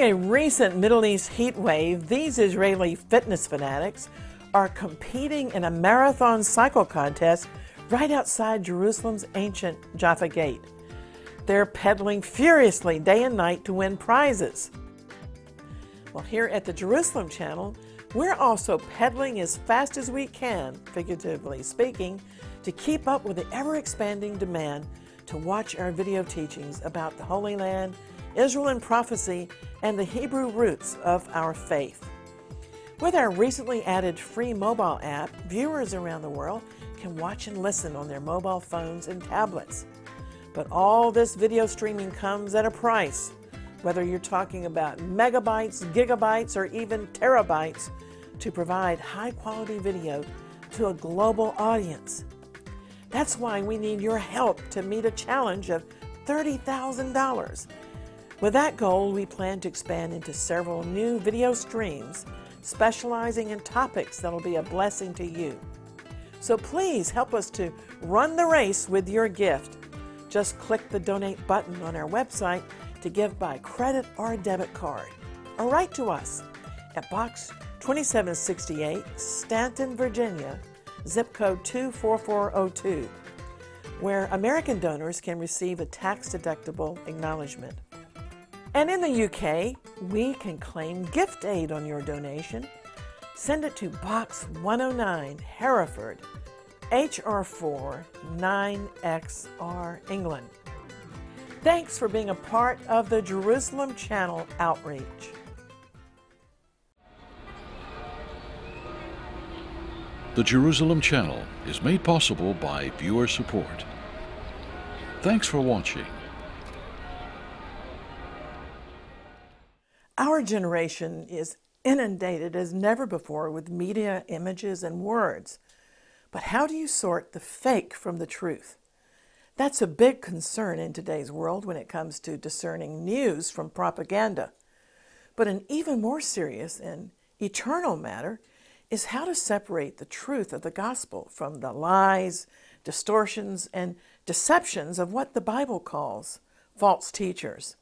During a recent Middle East heat wave, these Israeli fitness fanatics are competing in a marathon cycle contest right outside Jerusalem's ancient Jaffa Gate. They're pedaling furiously day and night to win prizes. Well, here at the Jerusalem Channel, we're also pedaling as fast as we can, figuratively speaking, to keep up with the ever-expanding demand to watch our video teachings about the Holy Land, Israel and prophecy, and the Hebrew roots of our faith. With our recently added free mobile app, viewers around the world can watch and listen on their mobile phones and tablets. But all this video streaming comes at a price. Whether you're talking about megabytes, gigabytes, or even terabytes to provide high-quality video to a global audience. That's why we need your help to meet a challenge of $30,000. With that goal, we plan to expand into several new video streams, specializing in topics that will be a blessing to you. So please help us to run the race with your gift. Just click the donate button on our website to give by credit or debit card, or write to us at Box 2768, Stanton, Virginia, zip code 24402, where American donors can receive a tax-deductible acknowledgement. And in the UK, we can claim gift aid on your donation. Send it to Box 109, Hereford, HR4 9XR, England. Thanks for being a part of the Jerusalem Channel outreach. The Jerusalem Channel is made possible by viewer support. Thanks for watching. Our generation is inundated as never before with media, images, and words. But how do you sort the fake from the truth? That's a big concern in today's world when it comes to discerning news from propaganda. But an even more serious and eternal matter is how to separate the truth of the gospel from the lies, distortions, and deceptions of what the Bible calls false teachers.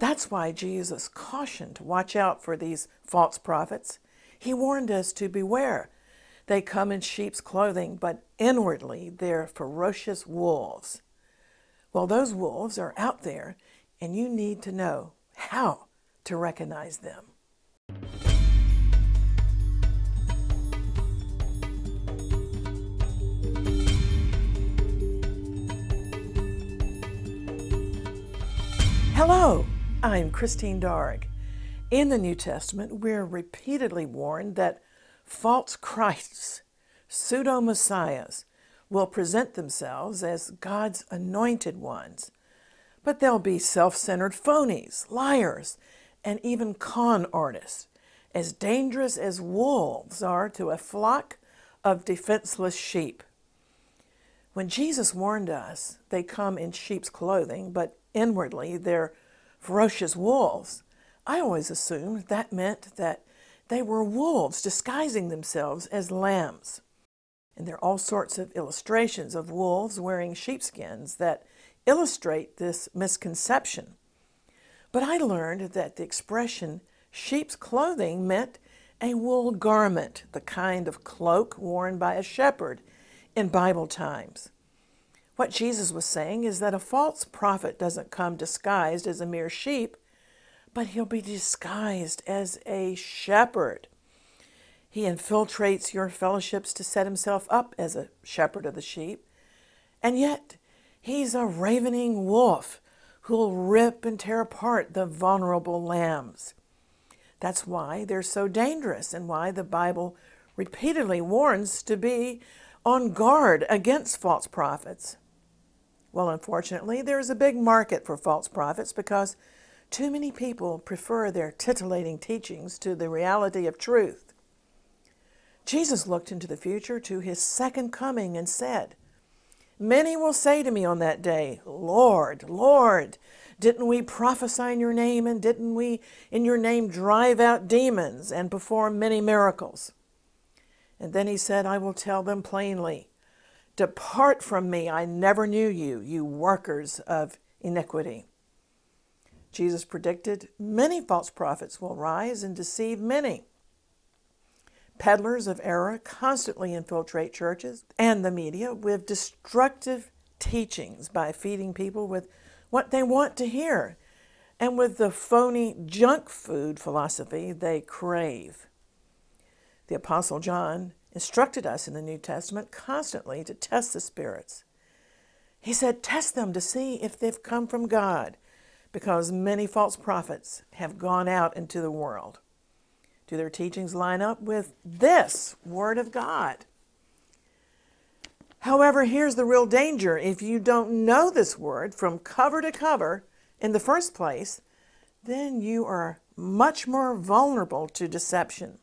That's why Jesus cautioned to watch out for these false prophets. He warned us to beware. They come in sheep's clothing, but inwardly they're ferocious wolves. Well, those wolves are out there, and you need to know how to recognize them. Hello, I'm Christine Darg. In the New Testament, we're repeatedly warned that false Christs, pseudo-messiahs, will present themselves as God's anointed ones, but they'll be self-centered phonies, liars, and even con artists, as dangerous as wolves are to a flock of defenseless sheep. When Jesus warned us, they come in sheep's clothing, but inwardly they're ferocious wolves, I always assumed that meant that they were wolves disguising themselves as lambs. And there are all sorts of illustrations of wolves wearing sheepskins that illustrate this misconception. But I learned that the expression sheep's clothing meant a wool garment, the kind of cloak worn by a shepherd in Bible times. What Jesus was saying is that a false prophet doesn't come disguised as a mere sheep, but he'll be disguised as a shepherd. He infiltrates your fellowships to set himself up as a shepherd of the sheep, and yet he's a ravening wolf who'll rip and tear apart the vulnerable lambs. That's why they're so dangerous and why the Bible repeatedly warns to be on guard against false prophets. Well, unfortunately, there's a big market for false prophets because too many people prefer their titillating teachings to the reality of truth. Jesus looked into the future to his second coming and said, "Many will say to me on that day, Lord, Lord, didn't we prophesy in your name, and didn't we in your name drive out demons and perform many miracles?" And then he said, "I will tell them plainly, depart from me, I never knew you, you workers of iniquity." Jesus predicted, many false prophets will rise and deceive many. Peddlers of error constantly infiltrate churches and the media with destructive teachings by feeding people with what they want to hear and with the phony junk food philosophy they crave. The Apostle John instructed us in the New Testament constantly to test the spirits. He said, test them to see if they've come from God, because many false prophets have gone out into the world. Do their teachings line up with this Word of God? However, here's the real danger. If you don't know this Word from cover to cover in the first place, then you are much more vulnerable to deception.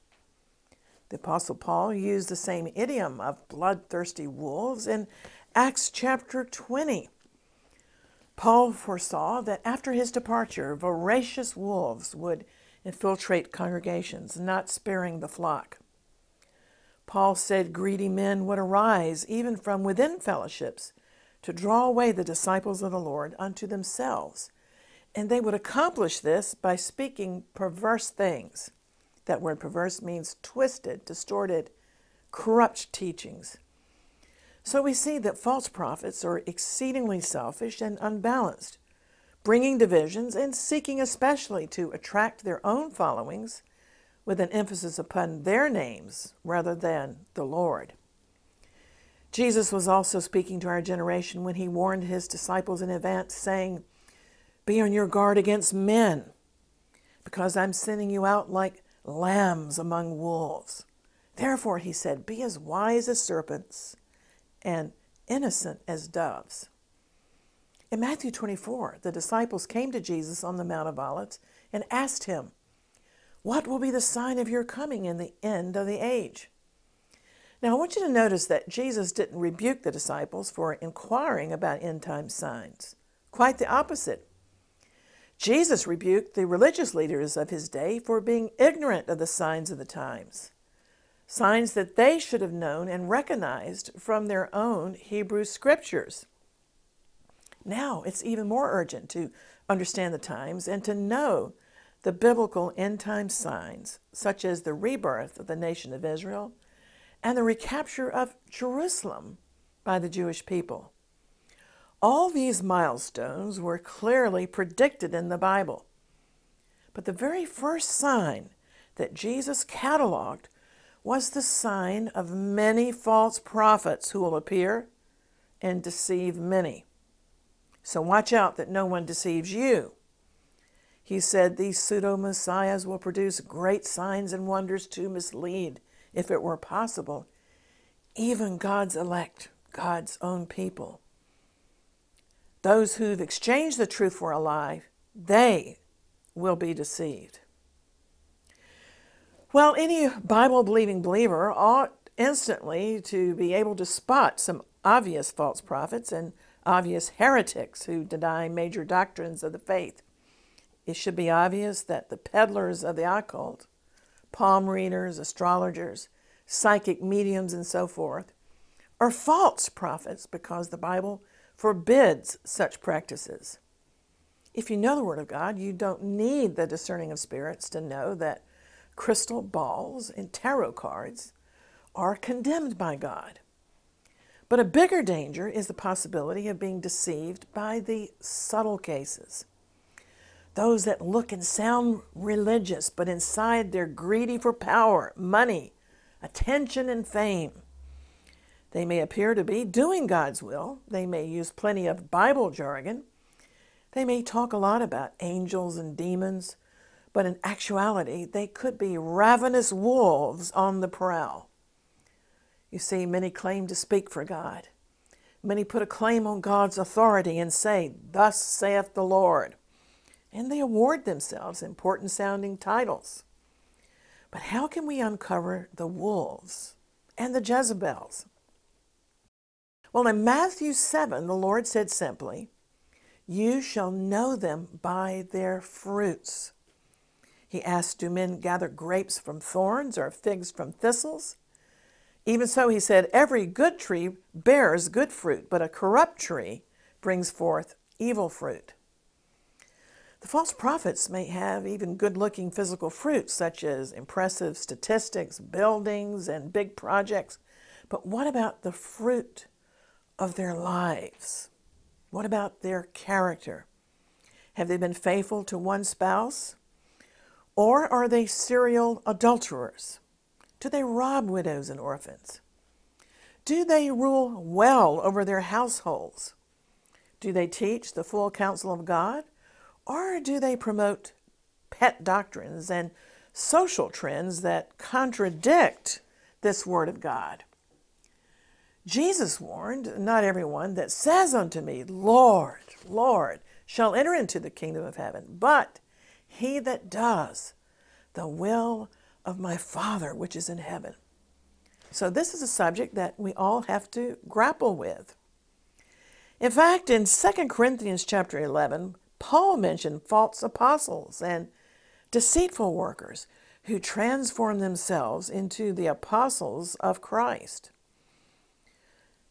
The Apostle Paul used the same idiom of bloodthirsty wolves in Acts chapter 20. Paul foresaw that after his departure, voracious wolves would infiltrate congregations, not sparing the flock. Paul said greedy men would arise even from within fellowships to draw away the disciples of the Lord unto themselves, and they would accomplish this by speaking perverse things. That word perverse means twisted, distorted, corrupt teachings. So we see that false prophets are exceedingly selfish and unbalanced, bringing divisions and seeking especially to attract their own followings with an emphasis upon their names rather than the Lord. Jesus was also speaking to our generation when he warned his disciples in advance, saying, "Be on your guard against men, because I'm sending you out like lambs among wolves." Therefore, he said, "Be as wise as serpents and innocent as doves." In Matthew 24, the disciples came to Jesus on the Mount of Olives and asked him, "What will be the sign of your coming in the end of the age?" Now, I want you to notice that Jesus didn't rebuke the disciples for inquiring about end-time signs. Quite the opposite. Jesus rebuked the religious leaders of his day for being ignorant of the signs of the times, signs that they should have known and recognized from their own Hebrew scriptures. Now it's even more urgent to understand the times and to know the biblical end-time signs, such as the rebirth of the nation of Israel and the recapture of Jerusalem by the Jewish people. All these milestones were clearly predicted in the Bible. But the very first sign that Jesus cataloged was the sign of many false prophets who will appear and deceive many. So watch out that no one deceives you. He said these pseudo-messiahs will produce great signs and wonders to mislead, if it were possible, even God's elect, God's own people. Those who've exchanged the truth for a lie, they will be deceived. Well, any Bible-believing believer ought instantly to be able to spot some obvious false prophets and obvious heretics who deny major doctrines of the faith. It should be obvious that the peddlers of the occult, palm readers, astrologers, psychic mediums, and so forth, are false prophets because the Bible forbids such practices. If you know the Word of God, you don't need the discerning of spirits to know that crystal balls and tarot cards are condemned by God. But a bigger danger is the possibility of being deceived by the subtle cases. Those that look and sound religious, but inside they're greedy for power, money, attention, and fame. They may appear to be doing God's will. They may use plenty of Bible jargon. They may talk a lot about angels and demons, but in actuality, they could be ravenous wolves on the prowl. You see, many claim to speak for God. Many put a claim on God's authority and say, "Thus saith the Lord." And they award themselves important-sounding titles. But how can we uncover the wolves and the Jezebels? Well, in Matthew 7, the Lord said simply, "You shall know them by their fruits." He asked, "Do men gather grapes from thorns or figs from thistles?" Even so, he said, "Every good tree bears good fruit, but a corrupt tree brings forth evil fruit." The false prophets may have even good-looking physical fruits, such as impressive statistics, buildings, and big projects. But what about the fruit of their lives? What about their character? Have they been faithful to one spouse? Or are they serial adulterers? Do they rob widows and orphans? Do they rule well over their households? Do they teach the full counsel of God? Or do they promote pet doctrines and social trends that contradict this word of God? Jesus warned, "Not everyone that says unto me, Lord, Lord, shall enter into the kingdom of heaven, but he that does the will of my Father which is in heaven." So this is a subject that we all have to grapple with. In fact, in 2 Corinthians chapter 11, Paul mentioned false apostles and deceitful workers who transform themselves into the apostles of Christ.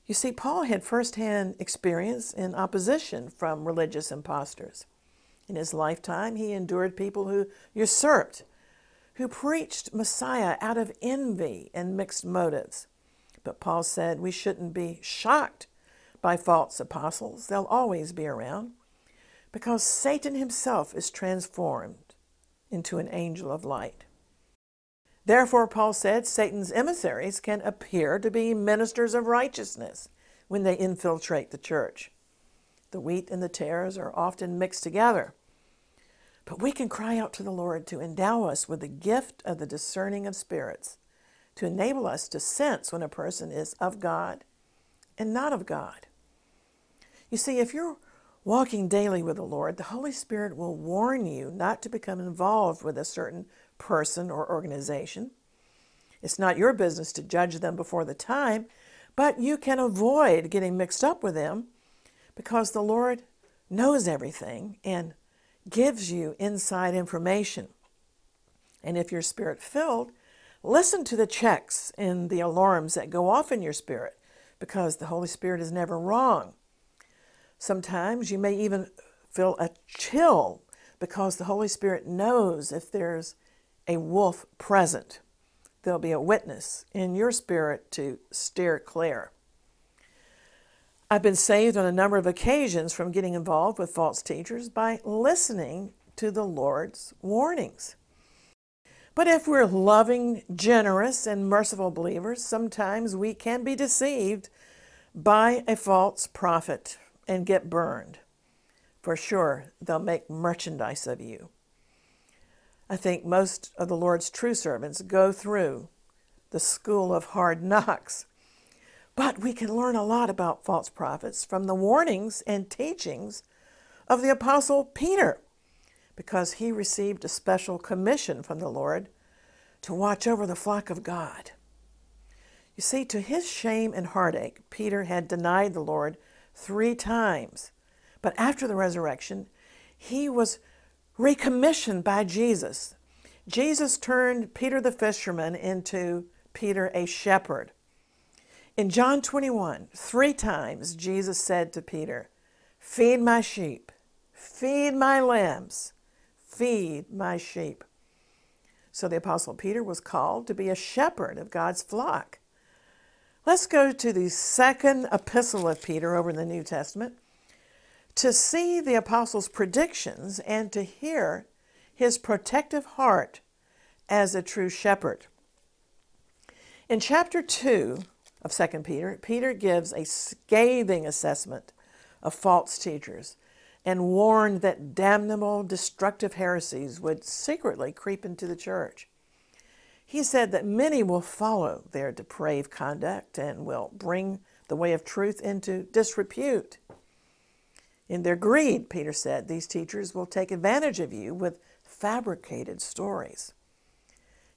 You see, Paul had firsthand experience in opposition from religious impostors. In his lifetime, he endured people who usurped, who preached Messiah out of envy and mixed motives. But Paul said we shouldn't be shocked by false apostles. They'll always be around, because Satan himself is transformed into an angel of light. Therefore, Paul said, Satan's emissaries can appear to be ministers of righteousness when they infiltrate the church. The wheat and the tares are often mixed together. But we can cry out to the Lord to endow us with the gift of the discerning of spirits, to enable us to sense when a person is of God and not of God. You see, if you're walking daily with the Lord, the Holy Spirit will warn you not to become involved with a certain person or organization. It's not your business to judge them before the time, but you can avoid getting mixed up with them, because the Lord knows everything and gives you inside information. And if you're spirit-filled, listen to the checks and the alarms that go off in your spirit, because the Holy Spirit is never wrong. Sometimes you may even feel a chill, because the Holy Spirit knows if there's a wolf present. There'll be a witness in your spirit to steer clear. I've been saved on a number of occasions from getting involved with false teachers by listening to the Lord's warnings. But if we're loving, generous, and merciful believers, sometimes we can be deceived by a false prophet and get burned. For sure, they'll make merchandise of you. I think most of the Lord's true servants go through the school of hard knocks. But we can learn a lot about false prophets from the warnings and teachings of the Apostle Peter, because he received a special commission from the Lord to watch over the flock of God. You see, to his shame and heartache, Peter had denied the Lord 3 times. But after the resurrection, he was recommissioned by Jesus. Jesus turned Peter the fisherman into Peter a shepherd. In John 21, 3 times, Jesus said to Peter, "Feed my sheep, feed my lambs, feed my sheep." So the Apostle Peter was called to be a shepherd of God's flock. Let's go to the second epistle of Peter over in the New Testament to see the apostle's predictions and to hear his protective heart as a true shepherd. In chapter 2, of 2 Peter, Peter gives a scathing assessment of false teachers and warned that damnable, destructive heresies would secretly creep into the church. He said that many will follow their depraved conduct and will bring the way of truth into disrepute. In their greed, Peter said, these teachers will take advantage of you with fabricated stories.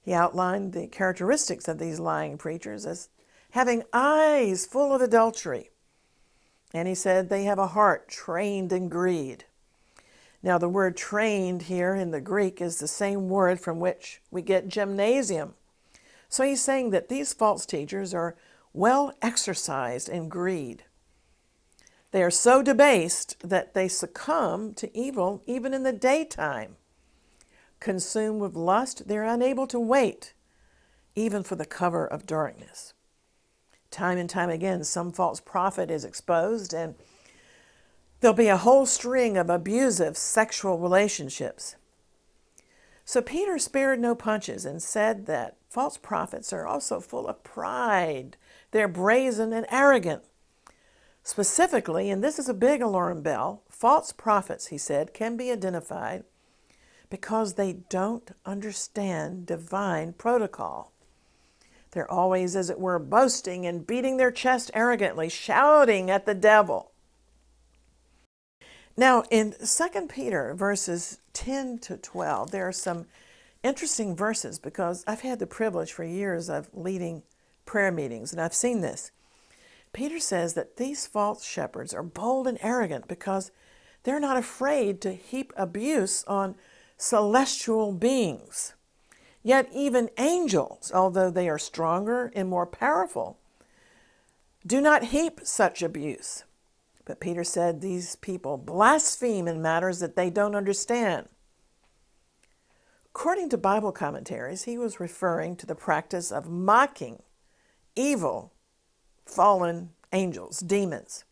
He outlined the characteristics of these lying preachers as having eyes full of adultery. And he said they have a heart trained in greed. Now the word trained here in the Greek is the same word from which we get gymnasium. So he's saying that these false teachers are well exercised in greed. They are so debased that they succumb to evil even in the daytime. Consumed with lust, they're unable to wait, even for the cover of darkness. Time and time again, some false prophet is exposed, and there'll be a whole string of abusive sexual relationships. So Peter spared no punches and said that false prophets are also full of pride. They're brazen and arrogant. Specifically, and this is a big alarm bell, false prophets, he said, can be identified because they don't understand divine protocol. They're always, as it were, boasting and beating their chest arrogantly, shouting at the devil. Now, in 2 Peter verses 10 to 12, there are some interesting verses because I've had the privilege for years of leading prayer meetings, and I've seen this. Peter says that these false shepherds are bold and arrogant because they're not afraid to heap abuse on celestial beings. Yet even angels, although they are stronger and more powerful, do not heap such abuse. But Peter said these people blaspheme in matters that they don't understand. According to Bible commentaries, he was referring to the practice of mocking evil, fallen angels, demons.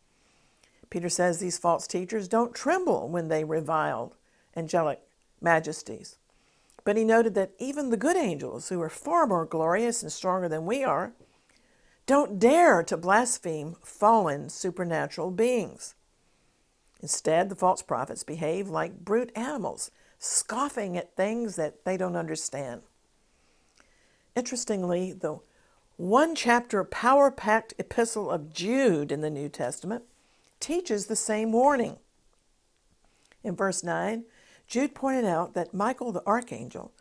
Peter says these false teachers don't tremble when they revile angelic majesties. But he noted that even the good angels, who are far more glorious and stronger than we are, don't dare to blaspheme fallen supernatural beings. Instead, the false prophets behave like brute animals, scoffing at things that they don't understand. Interestingly, the one-chapter power-packed epistle of Jude in the New Testament teaches the same warning. In verse 9, Jude pointed out that Michael the archangel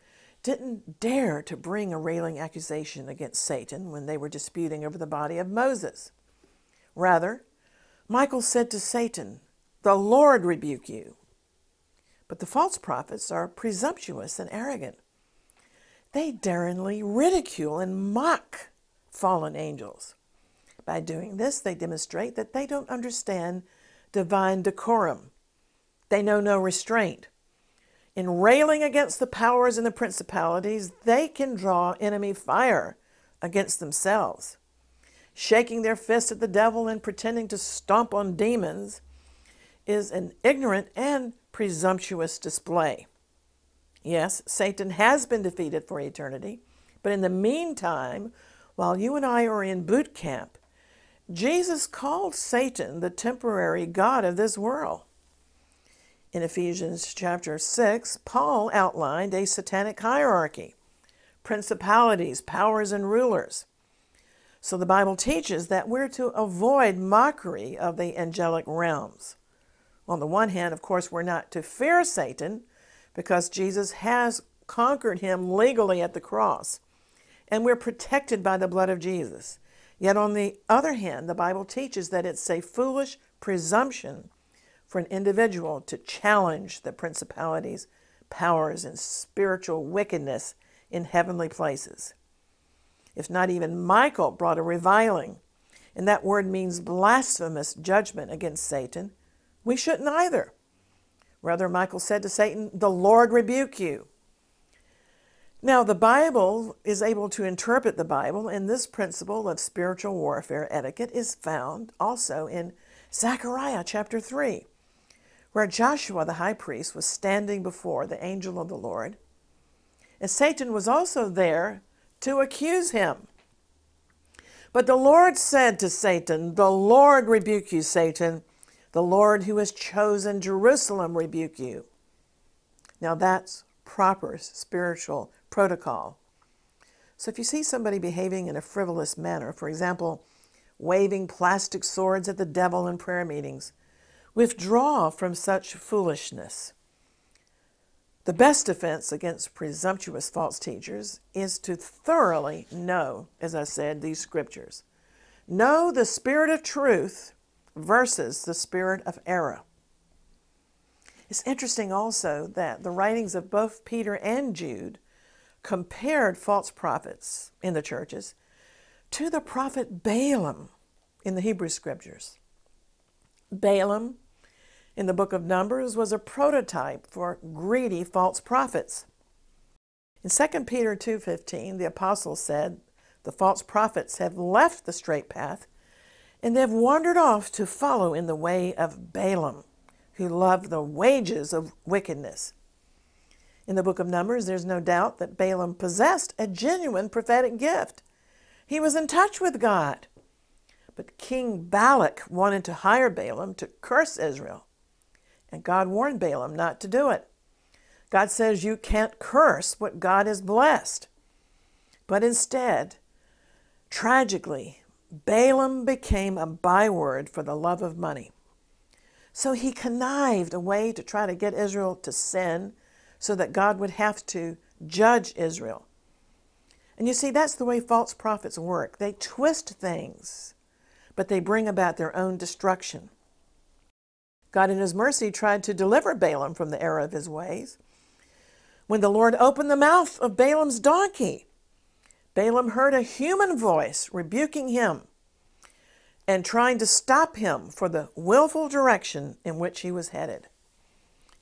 didn't dare to bring a railing accusation against Satan when they were disputing over the body of Moses. Rather, Michael said to Satan, "The Lord rebuke you." But the false prophets are presumptuous and arrogant. They daringly ridicule and mock fallen angels. By doing this, they demonstrate that they don't understand divine decorum. They know no restraint. In railing against the powers and the principalities, they can draw enemy fire against themselves. Shaking their fist at the devil and pretending to stomp on demons is an ignorant and presumptuous display. Yes, Satan has been defeated for eternity, but in the meantime, while you and I are in boot camp, Jesus called Satan the temporary god of this world. In Ephesians chapter 6, Paul outlined a satanic hierarchy, principalities, powers, and rulers. So the Bible teaches that we're to avoid mockery of the angelic realms. On the one hand, of course, we're not to fear Satan because Jesus has conquered him legally at the cross, and we're protected by the blood of Jesus. Yet on the other hand, the Bible teaches that it's a foolish presumption for an individual to challenge the principalities, powers, and spiritual wickedness in heavenly places. If not, even Michael brought a reviling, and that word means blasphemous judgment against Satan, we shouldn't either. Rather, Michael said to Satan, "The Lord rebuke you." Now, the Bible is able to interpret the Bible, and this principle of spiritual warfare etiquette is found also in Zechariah chapter 3. Where Joshua the high priest was standing before the angel of the Lord, and Satan was also there to accuse him. But the Lord said to Satan, "The Lord rebuke you, Satan. The Lord who has chosen Jerusalem rebuke you." Now that's proper spiritual protocol. So if you see somebody behaving in a frivolous manner, for example, waving plastic swords at the devil in prayer meetings, withdraw from such foolishness. The best defense against presumptuous false teachers is to thoroughly know, as I said, these scriptures. Know the spirit of truth versus the spirit of error. It's interesting also that the writings of both Peter and Jude compared false prophets in the churches to the prophet Balaam in the Hebrew scriptures. Balaam in the book of Numbers was a prototype for greedy false prophets. In 2 Peter 2:15, the apostle said, "The false prophets have left the straight path, and they have wandered off to follow in the way of Balaam, who loved the wages of wickedness." In the book of Numbers, there's no doubt that Balaam possessed a genuine prophetic gift. He was in touch with God. But King Balak wanted to hire Balaam to curse Israel, and God warned Balaam not to do it. God says you can't curse what God has blessed. But instead, tragically, Balaam became a byword for the love of money. So he connived a way to try to get Israel to sin so that God would have to judge Israel. And you see, that's the way false prophets work. They twist things, but they bring about their own destruction. God in his mercy tried to deliver Balaam from the error of his ways when the Lord opened the mouth of Balaam's donkey. Balaam heard a human voice rebuking him and trying to stop him for the willful direction in which he was headed.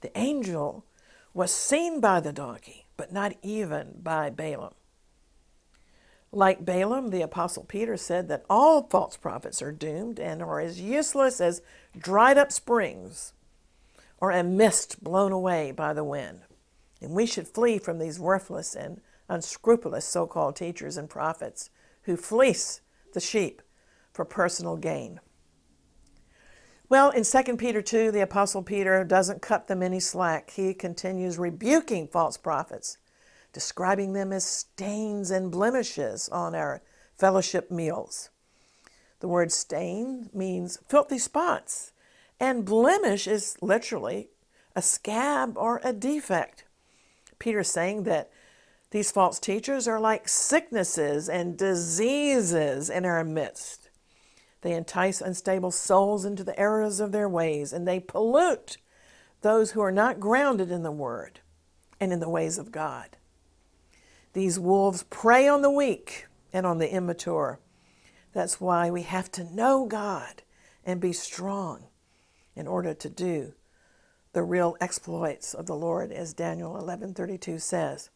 The angel was seen by the donkey, but not even by Balaam. Like Balaam, the Apostle Peter said that all false prophets are doomed and are as useless as dried up springs or a mist blown away by the wind. And we should flee from these worthless and unscrupulous so-called teachers and prophets who fleece the sheep for personal gain. Well, in 2 Peter 2, the Apostle Peter doesn't cut them any slack. He continues rebuking false prophets, describing them as stains and blemishes on our fellowship meals. The word stain means filthy spots, and blemish is literally a scab or a defect. Peter's saying that these false teachers are like sicknesses and diseases in our midst. They entice unstable souls into the errors of their ways, and they pollute those who are not grounded in the Word and in the ways of God. These wolves prey on the weak and on the immature. That's why we have to know God and be strong in order to do the real exploits of the Lord, as Daniel 11:32 says.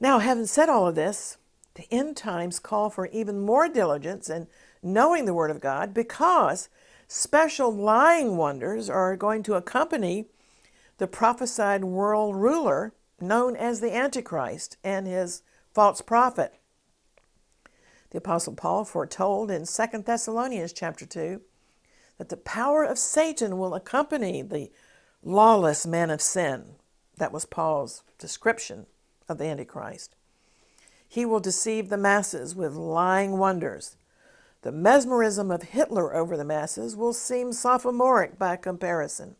Now, having said all of this, the end times call for even more diligence in knowing the Word of God, because special lying wonders are going to accompany the prophesied world ruler known as the Antichrist and his false prophet. The Apostle Paul foretold in 2 Thessalonians chapter 2 that the power of Satan will accompany the lawless man of sin. That was Paul's description of the Antichrist. He will deceive the masses with lying wonders. The mesmerism of Hitler over the masses will seem sophomoric by comparison.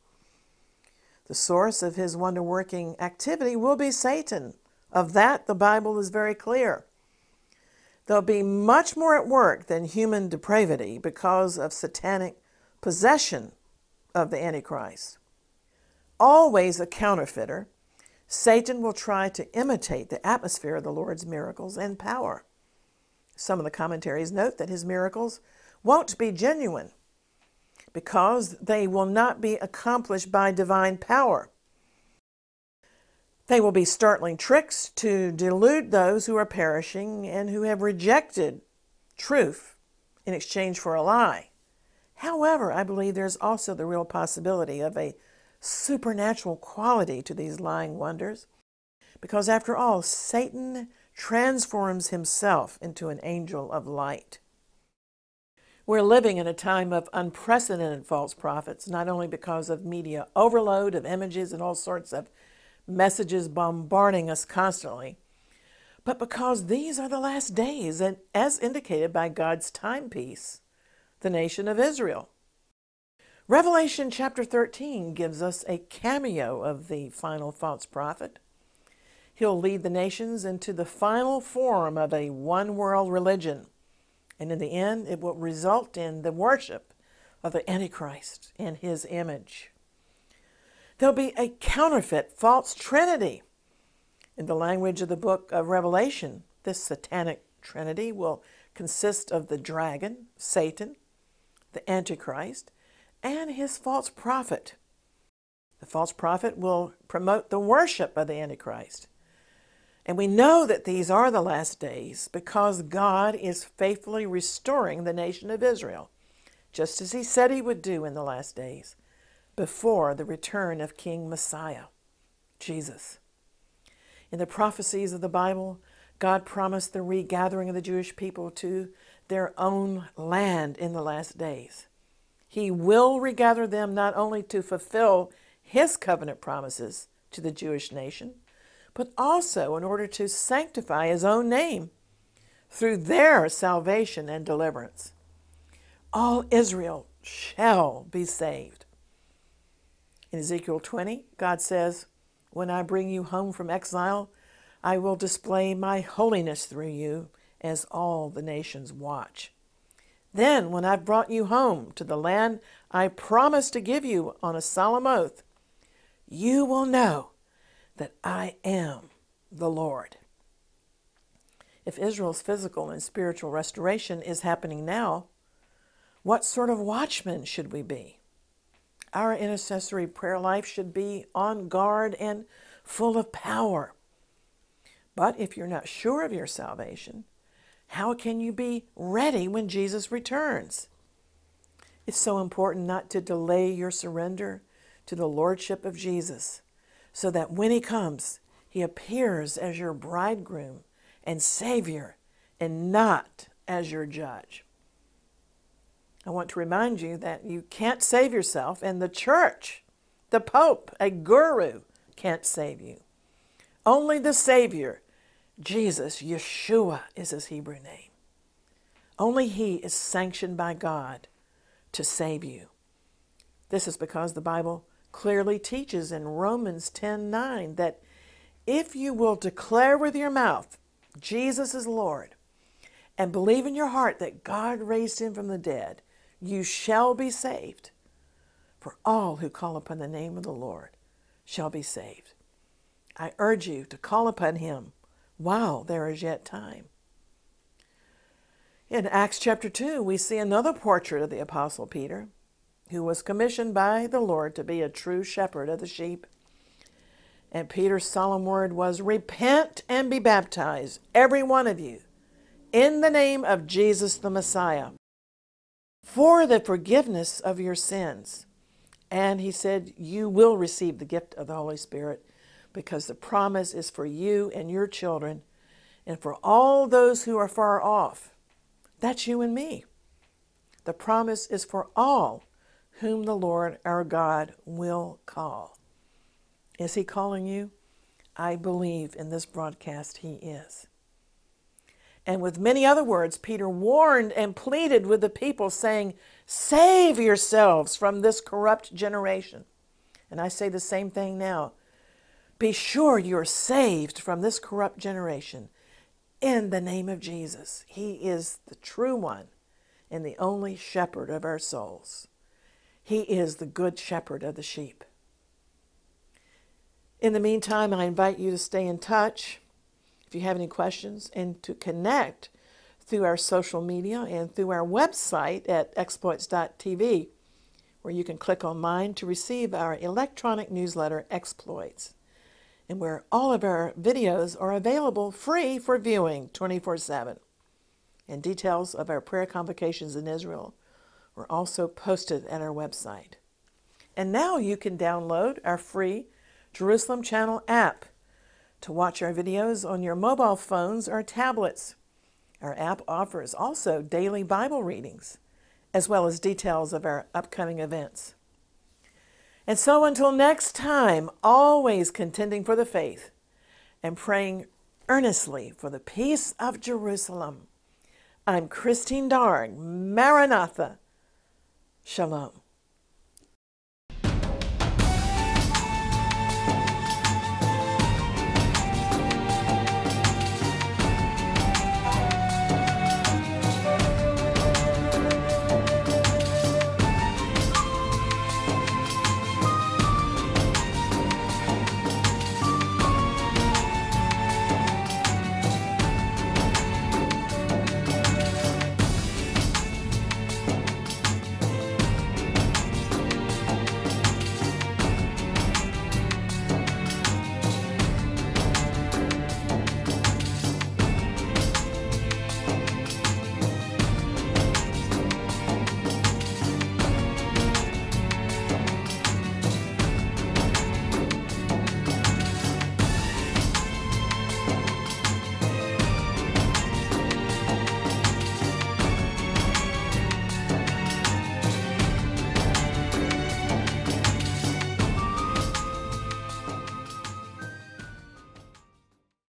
The source of his wonder-working activity will be Satan. Of that, the Bible is very clear. There'll be much more at work than human depravity because of satanic possession of the Antichrist. Always a counterfeiter, Satan will try to imitate the atmosphere of the Lord's miracles and power. Some of the commentaries note that his miracles won't be genuine, because they will not be accomplished by divine power. They will be startling tricks to delude those who are perishing and who have rejected truth in exchange for a lie. However, I believe there's also the real possibility of a supernatural quality to these lying wonders, because after all, Satan transforms himself into an angel of light. We're living in a time of unprecedented false prophets, not only because of media overload of images and all sorts of messages bombarding us constantly, but because these are the last days, and as indicated by God's timepiece, the nation of Israel. Revelation chapter 13 gives us a cameo of the final false prophet. He'll lead the nations into the final form of a one-world religion. And in the end, it will result in the worship of the Antichrist in his image. There'll be a counterfeit false trinity. In the language of the book of Revelation, this satanic trinity will consist of the dragon, Satan, the Antichrist, and his false prophet. The false prophet will promote the worship of the Antichrist. And we know that these are the last days because God is faithfully restoring the nation of Israel, just as he said he would do in the last days, before the return of King Messiah, Jesus. In the prophecies of the Bible, God promised the regathering of the Jewish people to their own land in the last days. He will regather them not only to fulfill his covenant promises to the Jewish nation, but also in order to sanctify his own name through their salvation and deliverance. All Israel shall be saved. In Ezekiel 20, God says, "When I bring you home from exile, I will display my holiness through you as all the nations watch. Then when I've brought you home to the land I promised to give you on a solemn oath, you will know that I am the Lord." If Israel's physical and spiritual restoration is happening now, what sort of watchmen should we be? Our intercessory prayer life should be on guard and full of power. But if you're not sure of your salvation, how can you be ready when Jesus returns? It's so important not to delay your surrender to the Lordship of Jesus, so that when he comes, he appears as your bridegroom and Savior and not as your judge. I want to remind you that you can't save yourself, and the church, the Pope, a guru, can't save you. Only the Savior, Jesus, Yeshua is his Hebrew name. Only he is sanctioned by God to save you. This is because the Bible clearly teaches in Romans 10:9 that if you will declare with your mouth Jesus is Lord and believe in your heart that God raised him from the dead, you shall be saved. For all who call upon the name of the Lord shall be saved. I urge you to call upon him while there is yet time. In Acts chapter 2, we see another portrait of the Apostle Peter, who was commissioned by the Lord to be a true shepherd of the sheep. And Peter's solemn word was, "Repent and be baptized, every one of you, in the name of Jesus the Messiah, for the forgiveness of your sins." And he said, "You will receive the gift of the Holy Spirit, because the promise is for you and your children and for all those who are far off." That's you and me. The promise is for all whom the Lord our God will call. Is he calling you? I believe in this broadcast he is. And with many other words, Peter warned and pleaded with the people, saying, "Save yourselves from this corrupt generation." And I say the same thing now. Be sure you're saved from this corrupt generation in the name of Jesus. He is the true one and the only shepherd of our souls. He is the good shepherd of the sheep. In the meantime, I invite you to stay in touch if you have any questions, and to connect through our social media and through our website at exploits.tv, where you can click on mine to receive our electronic newsletter, Exploits, and where all of our videos are available free for viewing 24/7. And details of our prayer convocations in Israel are also posted at our website. And now you can download our free Jerusalem Channel app to watch our videos on your mobile phones or tablets. Our app offers also daily Bible readings, as well as details of our upcoming events. And so until next time, always contending for the faith and praying earnestly for the peace of Jerusalem. I'm Christine Darg. Maranatha. Shalom.